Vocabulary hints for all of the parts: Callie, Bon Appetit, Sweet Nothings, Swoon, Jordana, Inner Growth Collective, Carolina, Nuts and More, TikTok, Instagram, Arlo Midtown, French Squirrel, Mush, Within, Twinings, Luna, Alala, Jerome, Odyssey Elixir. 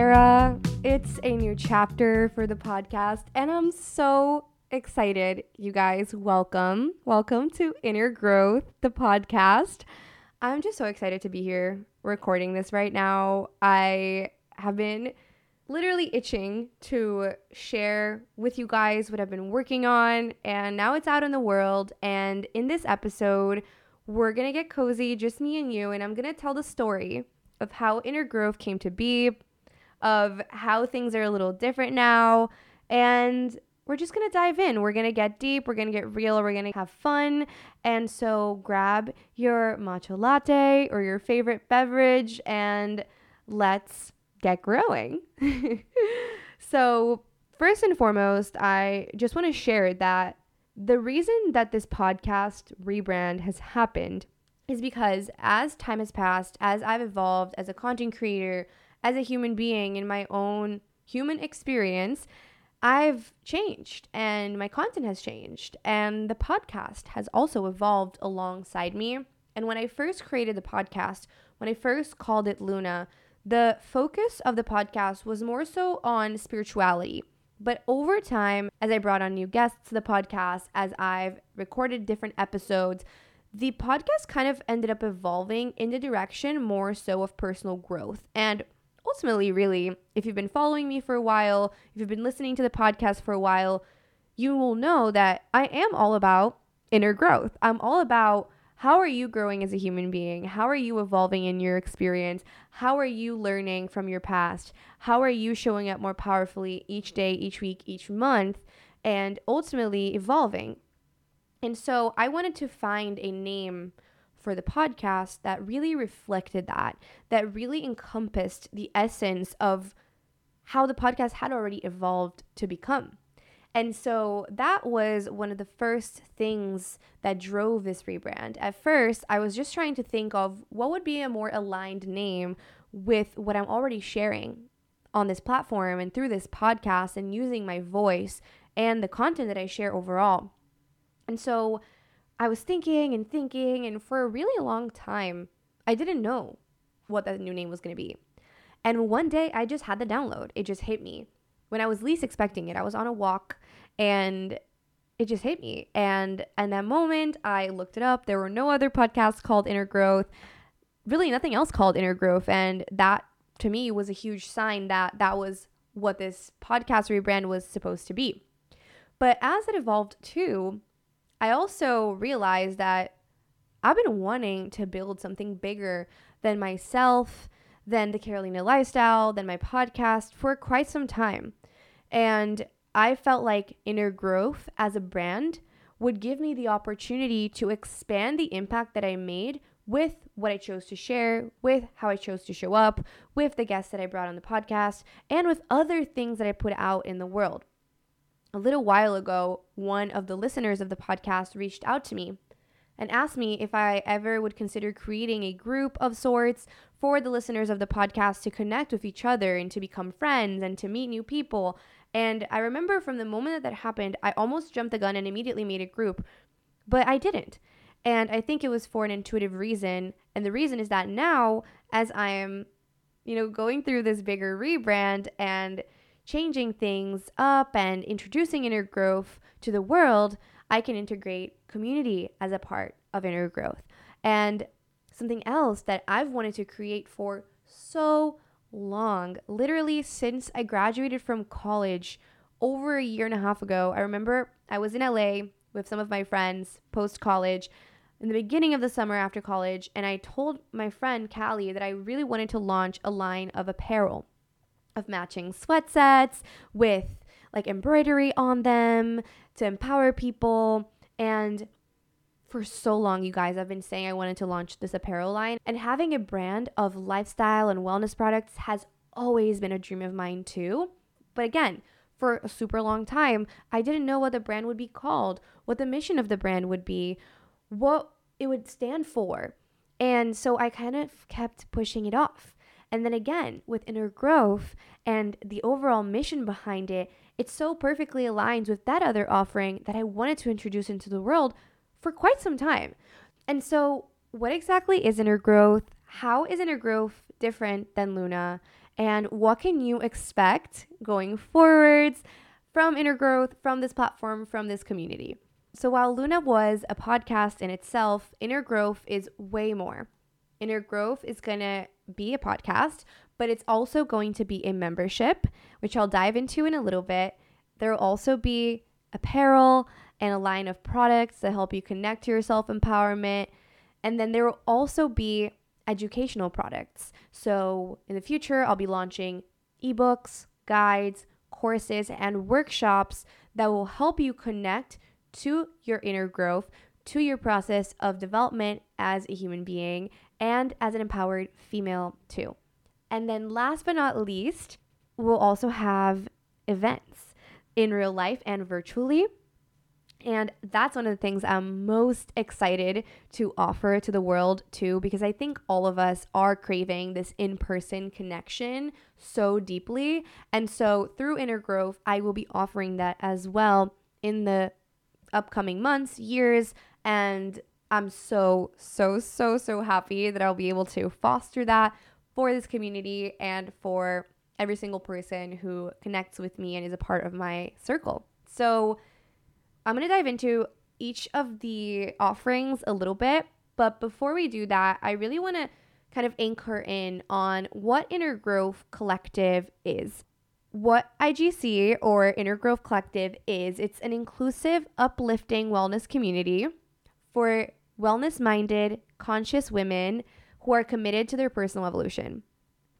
Sarah. It's a new chapter for the podcast, and I'm so excited, you guys. Welcome. Welcome to Inner Growth, the podcast. I'm just so excited to be here recording this right now. I have been literally itching to share with you guys what I've been working on, and now it's out in the world. And in this episode, we're going to get cozy, just me and you, and I'm going to tell the story of how Inner Growth came to be, of how things are a little different now, and we're just going to dive in. We're going to get deep, we're going to get real, we're going to have fun, and so grab your matcha latte or your favorite beverage, and let's get growing. So first and foremost, I just want to share that the reason that this podcast rebrand has happened is because as time has passed, as I've evolved as a content creator, as a human being in my own human experience, I've changed and my content has changed and the podcast has also evolved alongside me. And when I first created the podcast, when I first called it Luna, the focus of the podcast was more so on spirituality. But over time, as I brought on new guests to the podcast, as I've recorded different episodes, the podcast kind of ended up evolving in the direction more so of personal growth. And ultimately, really, if you've been following me for a while, if you've been listening to the podcast for a while, you will know that I am all about inner growth. I'm all about how are you growing as a human being? How are you evolving in your experience? How are you learning from your past? How are you showing up more powerfully each day, each week, each month, and ultimately evolving? And so I wanted to find a name for the podcast that really reflected that really encompassed the essence of how the podcast had already evolved to become. And so that was one of the first things that drove this rebrand. At first, I was just trying to think of what would be a more aligned name with what I'm already sharing on this platform and through this podcast and using my voice and the content that I share overall. And so I was thinking, and for a really long time, I didn't know what that new name was going to be. And one day, I just had the download. It just hit me. When I was least expecting it, I was on a walk, and it just hit me. And in that moment, I looked it up. There were no other podcasts called Inner Growth, really nothing else called Inner Growth. And that, to me, was a huge sign that that was what this podcast rebrand was supposed to be. But as it evolved, too, I also realized that I've been wanting to build something bigger than myself, than the Carolina lifestyle, than my podcast for quite some time. And I felt like Inner Growth as a brand would give me the opportunity to expand the impact that I made with what I chose to share, with how I chose to show up, with the guests that I brought on the podcast, and with other things that I put out in the world. A little while ago, one of the listeners of the podcast reached out to me and asked me if I ever would consider creating a group of sorts for the listeners of the podcast to connect with each other and to become friends and to meet new people. And I remember from the moment that happened, I almost jumped the gun and immediately made a group, but I didn't. And I think it was for an intuitive reason. And the reason is that now, as I am, going through this bigger rebrand and changing things up and introducing Inner Growth to the world, I can integrate community as a part of Inner Growth. And something else that I've wanted to create for so long, literally since I graduated from college over a year and a half ago, I remember I was in LA with some of my friends post-college in the beginning of the summer after college, and I told my friend Callie that I really wanted to launch a line of apparel, of matching sweatsets with like embroidery on them to empower people. And for so long, you guys, I've been saying I wanted to launch this apparel line, and having a brand of lifestyle and wellness products has always been a dream of mine too. But again, for a super long time, I didn't know what the brand would be called, what the mission of the brand would be, what it would stand for. And so I kind of kept pushing it off. And then again, with Inner Growth and the overall mission behind it, it so perfectly aligns with that other offering that I wanted to introduce into the world for quite some time. And so what exactly is Inner Growth? How is Inner Growth different than Luna? and what can you expect going forwards from Inner Growth, from this platform, from this community. So while Luna was a podcast in itself, Inner Growth is way more. Inner Growth is going to be a podcast, but it's also going to be a membership, which I'll dive into in a little bit. There will also be apparel and a line of products that help you connect to your self-empowerment. And then there will also be educational products. So in the future, I'll be launching ebooks, guides, courses, and workshops that will help you connect to your inner growth, to your process of development as a human being and as an empowered female too. And then last but not least, we'll also have events in real life and virtually. And that's one of the things I'm most excited to offer to the world too, because I think all of us are craving this in-person connection so deeply. And so through Inner Growth, I will be offering that as well in the upcoming months, years, and I'm so happy that I'll be able to foster that for this community and for every single person who connects with me and is a part of my circle. So I'm going to dive into each of the offerings a little bit, but before we do that, I really want to kind of anchor in on what Inner Growth Collective is. What IGC or Inner Growth Collective is, it's an inclusive, uplifting wellness community for wellness-minded, conscious women who are committed to their personal evolution.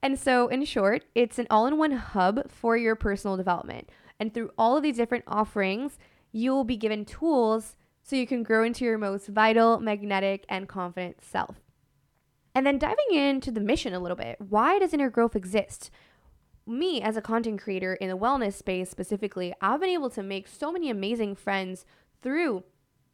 And so, in short, it's an all-in-one hub for your personal development. And through all of these different offerings, you will be given tools so you can grow into your most vital, magnetic, and confident self. And then diving into the mission a little bit, why does Inner Growth exist? Me, as a content creator in the wellness space specifically, I've been able to make so many amazing friends through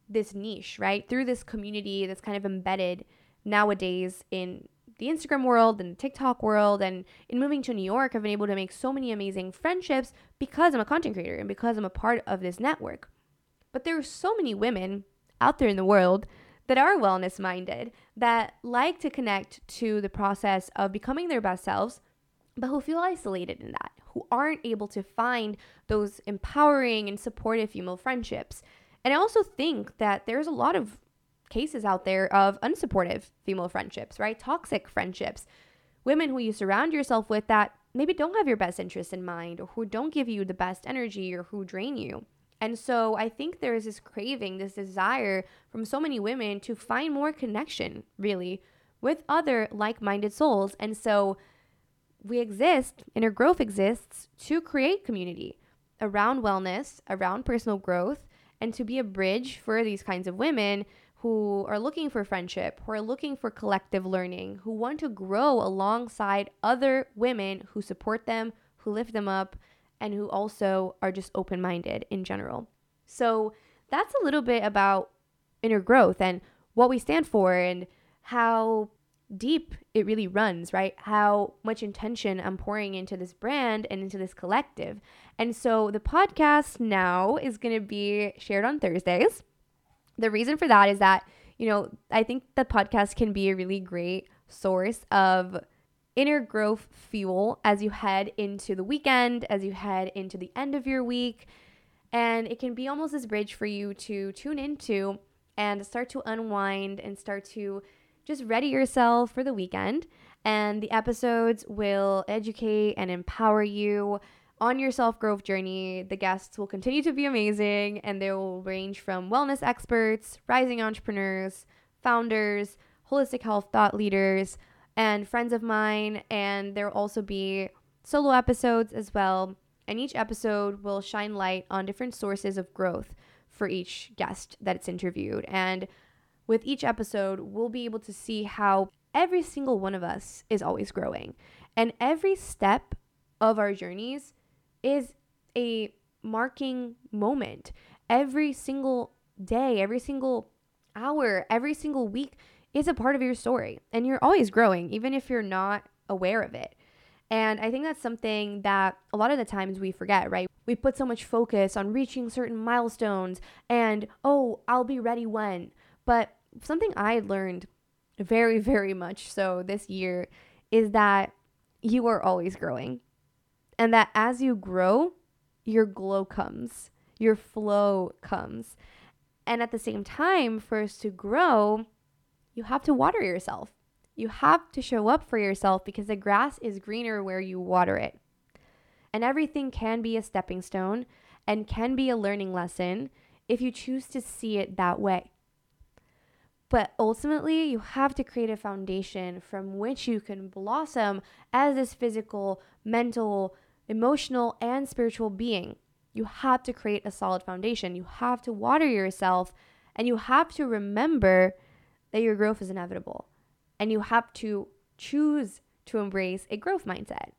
this niche, right? Through this community that's kind of embedded nowadays in the Instagram world and the TikTok world. And in moving to New York, I've been able to make so many amazing friendships because I'm a content creator and because I'm a part of this network. But there are so many women out there in the world that are wellness-minded, that like to connect to the process of becoming their best selves, but who feel isolated in that, who aren't able to find those empowering and supportive female friendships. And I also think that there's a lot of cases out there of unsupportive female friendships, right? Toxic friendships. Women who you surround yourself with that maybe don't have your best interests in mind, or who don't give you the best energy, or who drain you. And so I think there is this craving, this desire from so many women to find more connection, really, with other like-minded souls. And so we exist, Inner Growth exists, to create community around wellness, around personal growth, and to be a bridge for these kinds of women who are looking for friendship, who are looking for collective learning, who want to grow alongside other women who support them, who lift them up, and who also are just open-minded in general. So that's a little bit about Inner Growth and what we stand for and how deep it really runs, right? How much intention I'm pouring into this brand and into this collective. And so the podcast now is going to be shared on Thursdays. The reason for that is that, you know, I think the podcast can be a really great source of inner growth fuel as you head into the weekend, as you head into the end of your week. And it can be almost this bridge for you to tune into and start to unwind and start to just ready yourself for the weekend, and the episodes will educate and empower you on your self-growth journey. The guests will continue to be amazing, and they will range from wellness experts, rising entrepreneurs, founders, holistic health thought leaders, and friends of mine. And there will also be solo episodes as well. And each episode will shine light on different sources of growth for each guest that it's interviewed. And with each episode, we'll be able to see how every single one of us is always growing. And every step of our journeys is a marking moment. Every single day, every single hour, every single week is a part of your story. And you're always growing, even if you're not aware of it. And I think that's something that a lot of the times we forget, right? We put so much focus on reaching certain milestones and, oh, I'll be ready when. But something I learned very, very much so this year is that you are always growing, and that as you grow, your glow comes, your flow comes. And at the same time, for us to grow, you have to water yourself. You have to show up for yourself, because the grass is greener where you water it. And everything can be a stepping stone and can be a learning lesson if you choose to see it that way. But ultimately, you have to create a foundation from which you can blossom as this physical, mental, emotional, and spiritual being. You have to create a solid foundation. You have to water yourself, and you have to remember that your growth is inevitable. And you have to choose to embrace a growth mindset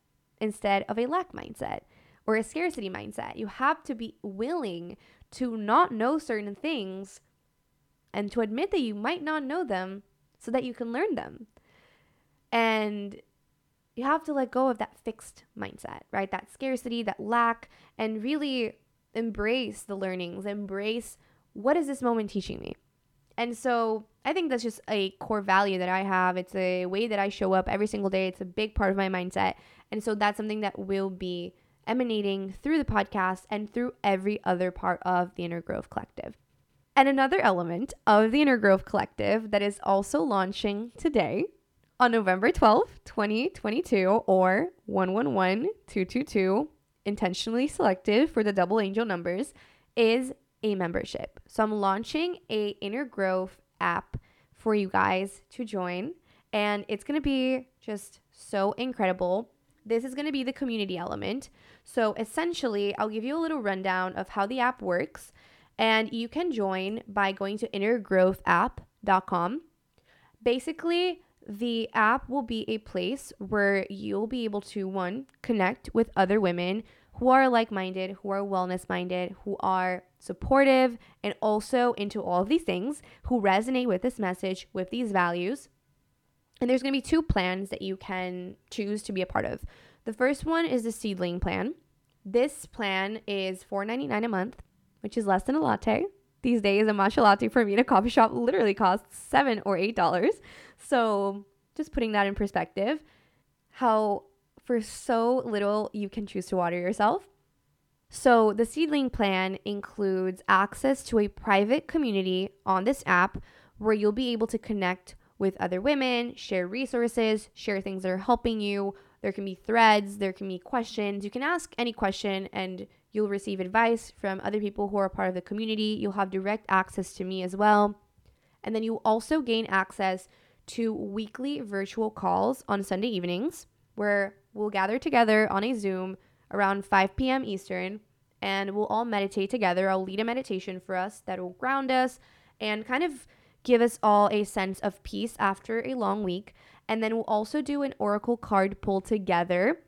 instead of a lack mindset or a scarcity mindset. You have to be willing to not know certain things and to admit that you might not know them so that you can learn them. And you have to let go of that fixed mindset, right? That scarcity, that lack, and really embrace the learnings, embrace what is this moment teaching me. And so I think that's just a core value that I have. It's a way that I show up every single day. It's a big part of my mindset. And so that's something that will be emanating through the podcast and through every other part of the Inner Growth Collective. And another element of the Inner Growth Collective that is also launching today on November 12th, 2022, or 111222, intentionally selected for the double angel numbers, is a membership. So I'm launching a Inner Growth app for you guys to join, and it's going to be just so incredible. This is going to be the community element. So essentially, I'll give you a little rundown of how the app works. And you can join by going to innergrowthapp.com. Basically, the app will be a place where you'll be able to, one, connect with other women who are like-minded, who are wellness-minded, who are supportive, and also into all of these things, who resonate with this message, with these values. And there's going to be two plans that you can choose to be a part of. The first one is the seedling plan. This plan is $4.99 a month, which is less than a latte. These days, a matcha latte for me at a coffee shop literally costs $7 or $8. So just putting that in perspective, how for so little you can choose to water yourself. So the seedling plan includes access to a private community on this app where you'll be able to connect with other women, share resources, share things that are helping you. There can be threads, there can be questions. You can ask any question and you'll receive advice from other people who are part of the community. You'll have direct access to me as well. And then you also gain access to weekly virtual calls on Sunday evenings where we'll gather together on a Zoom around 5 p.m. Eastern, and we'll all meditate together. I'll lead a meditation for us that will ground us and kind of give us all a sense of peace after a long week. And then we'll also do an oracle card pull together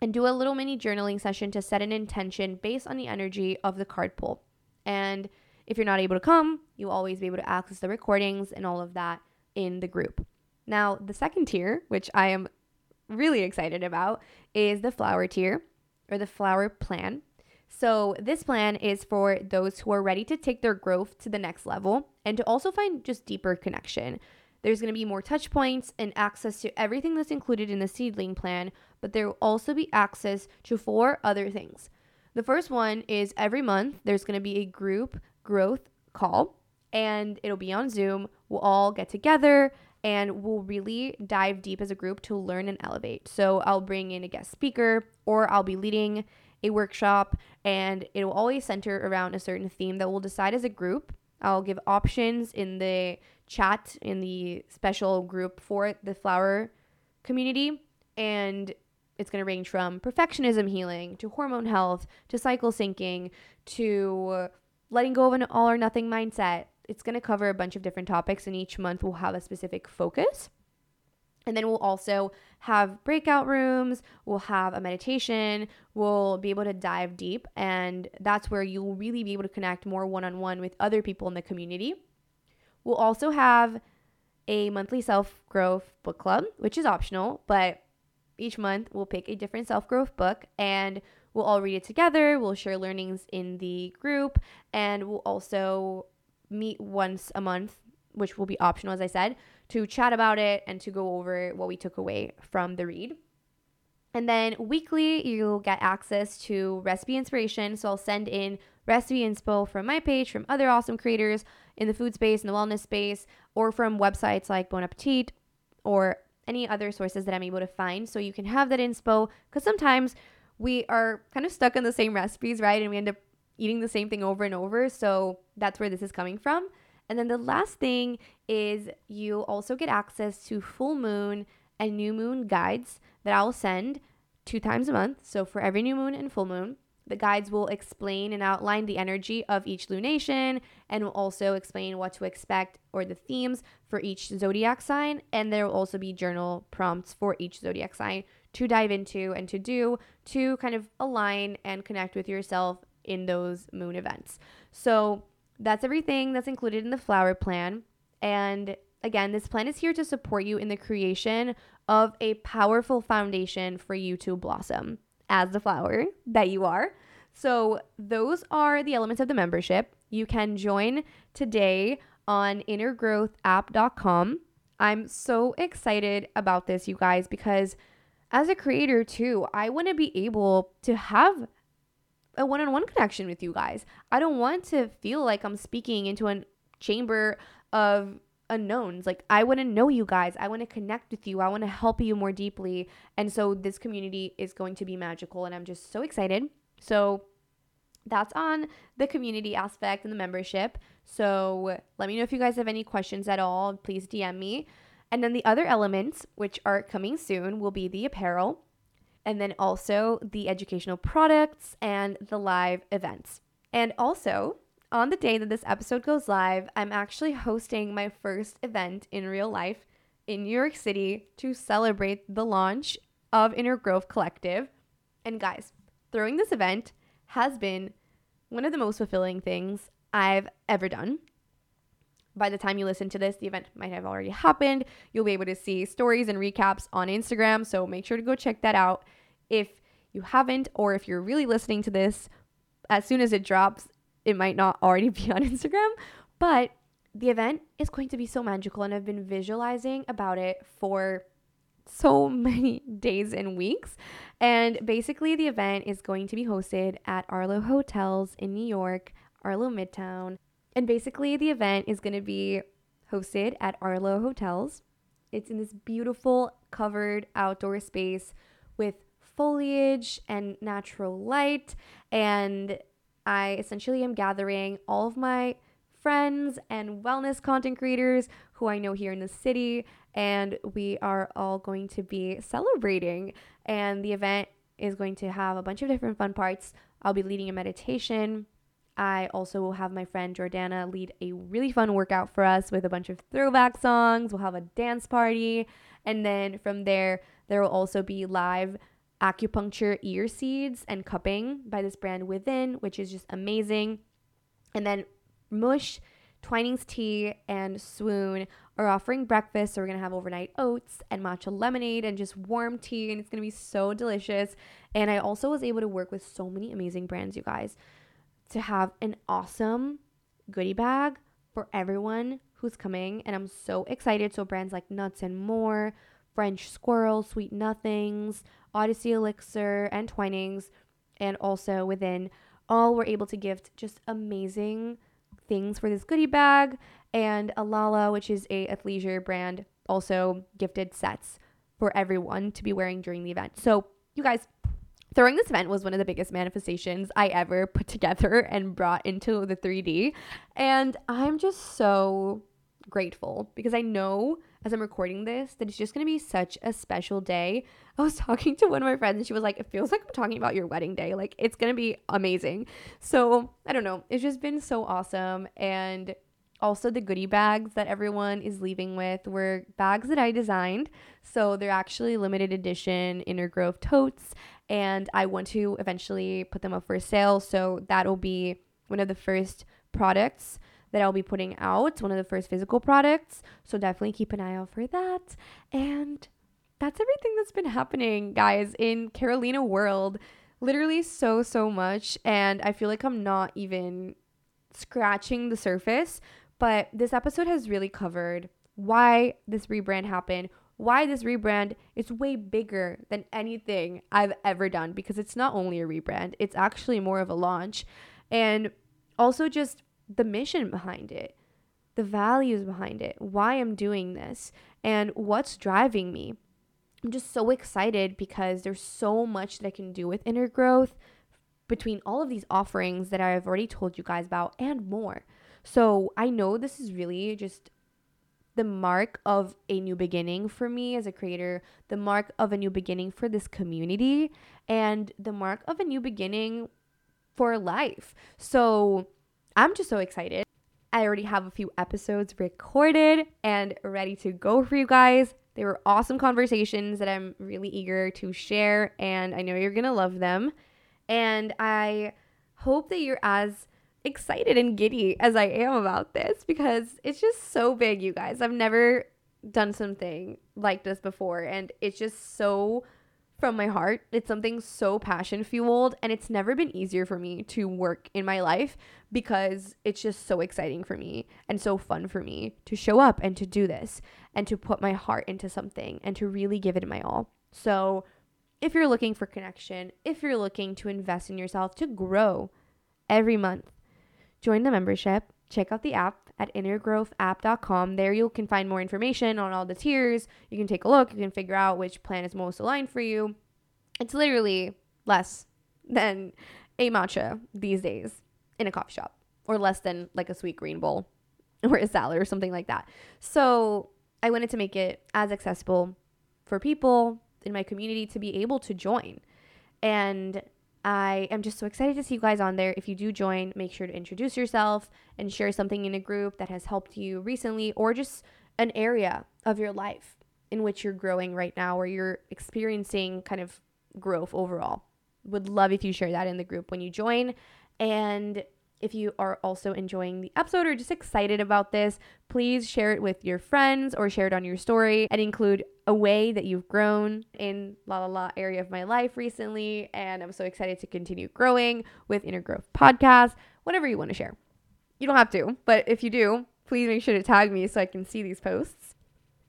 and do a little mini journaling session to set an intention based on the energy of the card pull. And if you're not able to come, you'll always be able to access the recordings and all of that in the group. Now, the second tier, which I am really excited about, is the flower tier or the flower plan. So this plan is for those who are ready to take their growth to the next level and to also find just deeper connection. There's going to be more touch points and access to everything that's included in the seedling plan, but there will also be access to four other things. The first one is every month there's going to be a group growth call, and it'll be on Zoom. We'll all get together and we'll really dive deep as a group to learn and elevate. So I'll bring in a guest speaker, or I'll be leading a workshop, and it will always center around a certain theme that we'll decide as a group. I'll give options in the chat in the special group for the flower community, and it's going to range from perfectionism healing to hormone health to cycle syncing to letting go of an all or nothing mindset. It's going to cover a bunch of different topics, and each month we'll have a specific focus. And then we'll also have breakout rooms, we'll have a meditation, we'll be able to dive deep, and that's where you'll really be able to connect more one-on-one with other people in the community. We'll also have a monthly self-growth book club, which is optional, but each month we'll pick a different self-growth book and we'll all read it together, we'll share learnings in the group, and we'll also meet once a month, which will be optional, as I said, to chat about it and to go over what we took away from the read. And then weekly, you'll get access to recipe inspiration. So I'll send in recipe inspo from my page, from other awesome creators in the food space, in the wellness space, or from websites like Bon Appetit or any other sources that I'm able to find. So you can have that inspo, because sometimes we are kind of stuck on the same recipes, right? And we end up eating the same thing over and over. So that's where this is coming from. And then the last thing is you also get access to full moon and new moon guides that I'll send 2 times a month. So for every new moon and full moon, the guides will explain and outline the energy of each lunation, and will also explain what to expect or the themes for each zodiac sign. And there will also be journal prompts for each zodiac sign to dive into and to do to kind of align and connect with yourself in those moon events. So that's everything that's included in the flower plan. And again, this plan is here to support you in the creation of a powerful foundation for you to blossom as the flower that you are. So those are the elements of the membership. You can join today on innergrowthapp.com. I'm so excited about this, you guys, because as a creator too, I want to be able to have a one-on-one connection with you guys. I don't want to feel like I'm speaking into a chamber of unknowns. Like, I want to know you guys. I want to connect with you. I want to help you more deeply. And so this community is going to be magical, and I'm just so excited. So that's on the community aspect and the membership. So let me know if you guys have any questions at all. Please DM me. And then the other elements, which are coming soon, will be the apparel, and then also the educational products and the live events. And also, on the day that this episode goes live, I'm actually hosting my first event in real life in New York City to celebrate the launch of Inner Growth Collective. And guys, throwing this event has been one of the most fulfilling things I've ever done. By the time you listen to this, the event might have already happened. You'll be able to see stories and recaps on Instagram, so make sure to go check that out if you haven't, or if you're really listening to this as soon as it drops, it might not already be on Instagram. But the event is going to be so magical, and I've been visualizing about it for so many days and weeks. And basically, the event is going to be hosted at Arlo Hotels in New York, Arlo Midtown. And basically, the event is going to be hosted at Arlo Hotels. It's in this beautiful covered outdoor space with foliage and natural light. And I essentially am gathering all of my friends and wellness content creators who I know here in the city. And we are all going to be celebrating. And the event is going to have a bunch of different fun parts. I'll be leading a meditation. I also will have my friend Jordana lead a really fun workout for us with a bunch of throwback songs. We'll have a dance party. And then from there, there will also be live acupuncture ear seeds and cupping by this brand Within, which is just amazing. And then Mush, Twinings Tea, and Swoon are offering breakfast. So we're going to have overnight oats and matcha lemonade and just warm tea. And it's going to be so delicious. And I also was able to work with so many amazing brands, you guys, to have an awesome goodie bag for everyone who's coming, and I'm so excited. So brands like Nuts and More, French Squirrel, Sweet Nothings, Odyssey Elixir, and Twinings, and also Within, all were able to gift just amazing things for this goodie bag. And Alala, which is a athleisure brand, also gifted sets for everyone to be wearing during the event. So you guys, throwing this event was one of the biggest manifestations I ever put together and brought into the 3D. And I'm just so grateful, because I know as I'm recording this that it's just going to be such a special day. I was talking to one of my friends and she was like, it feels like I'm talking about your wedding day. Like, it's going to be amazing. So I don't know. It's just been so awesome. And also the goodie bags that everyone is leaving with were bags that I designed. So they're actually limited edition Inner Growth totes, and I want to eventually put them up for sale. So that'll be one of the first products that I'll be putting out, one of the first physical products. So definitely keep an eye out for that. And that's everything that's been happening, guys, in Carolina world. Literally so, so much. And I feel like I'm not even scratching the surface. But this episode has really covered why this rebrand happened, why this rebrand is way bigger than anything I've ever done, because it's not only a rebrand, it's actually more of a launch. And also just the mission behind it, the values behind it, why I'm doing this and what's driving me. I'm just so excited because there's so much that I can do with Inner Growth between all of these offerings that I've already told you guys about and more. So I know this is really just the mark of a new beginning for me as a creator, the mark of a new beginning for this community, and the mark of a new beginning for life. So I'm just so excited. I already have a few episodes recorded and ready to go for you guys. They were awesome conversations that I'm really eager to share, and I know you're going to love them. And I hope that you're as excited and giddy as I am about this, because it's just so big, you guys. I've never done something like this before, and it's just so from my heart. It's something so passion fueled, and it's never been easier for me to work in my life because it's just so exciting for me and so fun for me to show up and to do this and to put my heart into something and to really give it my all. So if you're looking for connection, if you're looking to invest in yourself, to grow every month, join the membership. Check out the app at innergrowthapp.com. There you can find more information on all the tiers. You can take a look. You can figure out which plan is most aligned for you. It's literally less than a matcha these days in a coffee shop, or less than like a sweet green bowl or a salad or something like that. So I wanted to make it as accessible for people in my community to be able to join. And I am just so excited to see you guys on there. If you do join, make sure to introduce yourself and share something in a group that has helped you recently, or just an area of your life in which you're growing right now, or you're experiencing kind of growth overall. Would love if you share that in the group when you join. And if you are also enjoying the episode or just excited about this, please share it with your friends or share it on your story and include a way that you've grown in la area of my life recently. And I'm so excited to continue growing with Inner Growth Podcast, whatever you want to share. You don't have to, but if you do, please make sure to tag me so I can see these posts.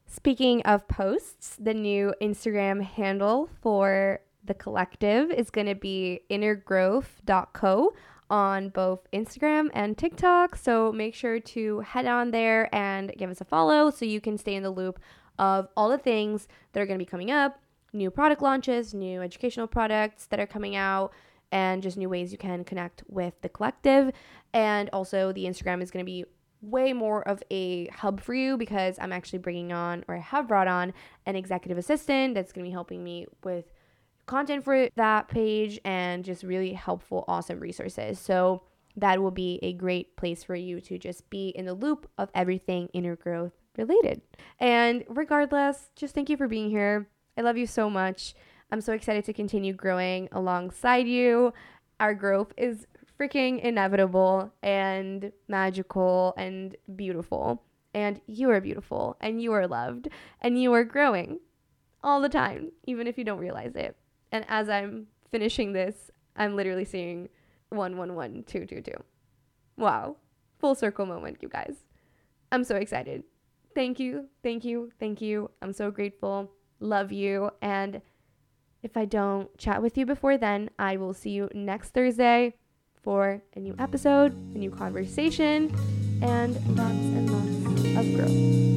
Speaking of posts, the new Instagram handle for the collective is going to be innergrowth.co. on both Instagram and TikTok. So make sure to head on there and give us a follow so you can stay in the loop of all the things that are going to be coming up, new product launches, new educational products that are coming out, and just new ways you can connect with the collective. And also the Instagram is going to be way more of a hub for you, because I'm actually bringing on, or I have brought on, an executive assistant that's going to be helping me with content for that page and just really helpful, awesome resources. So that will be a great place for you to just be in the loop of everything Inner Growth related. And regardless, just thank you for being here. I love you so much. I'm so excited to continue growing alongside you. Our growth is freaking inevitable and magical and beautiful. And you are beautiful, and you are loved, and you are growing all the time, even if you don't realize it. And as I'm finishing this, I'm literally seeing 111222. Wow. Full circle moment, you guys. I'm so excited. Thank you. Thank you. Thank you. I'm so grateful. Love you. And if I don't chat with you before then, I will see you next Thursday for a new episode, a new conversation, and lots of growth.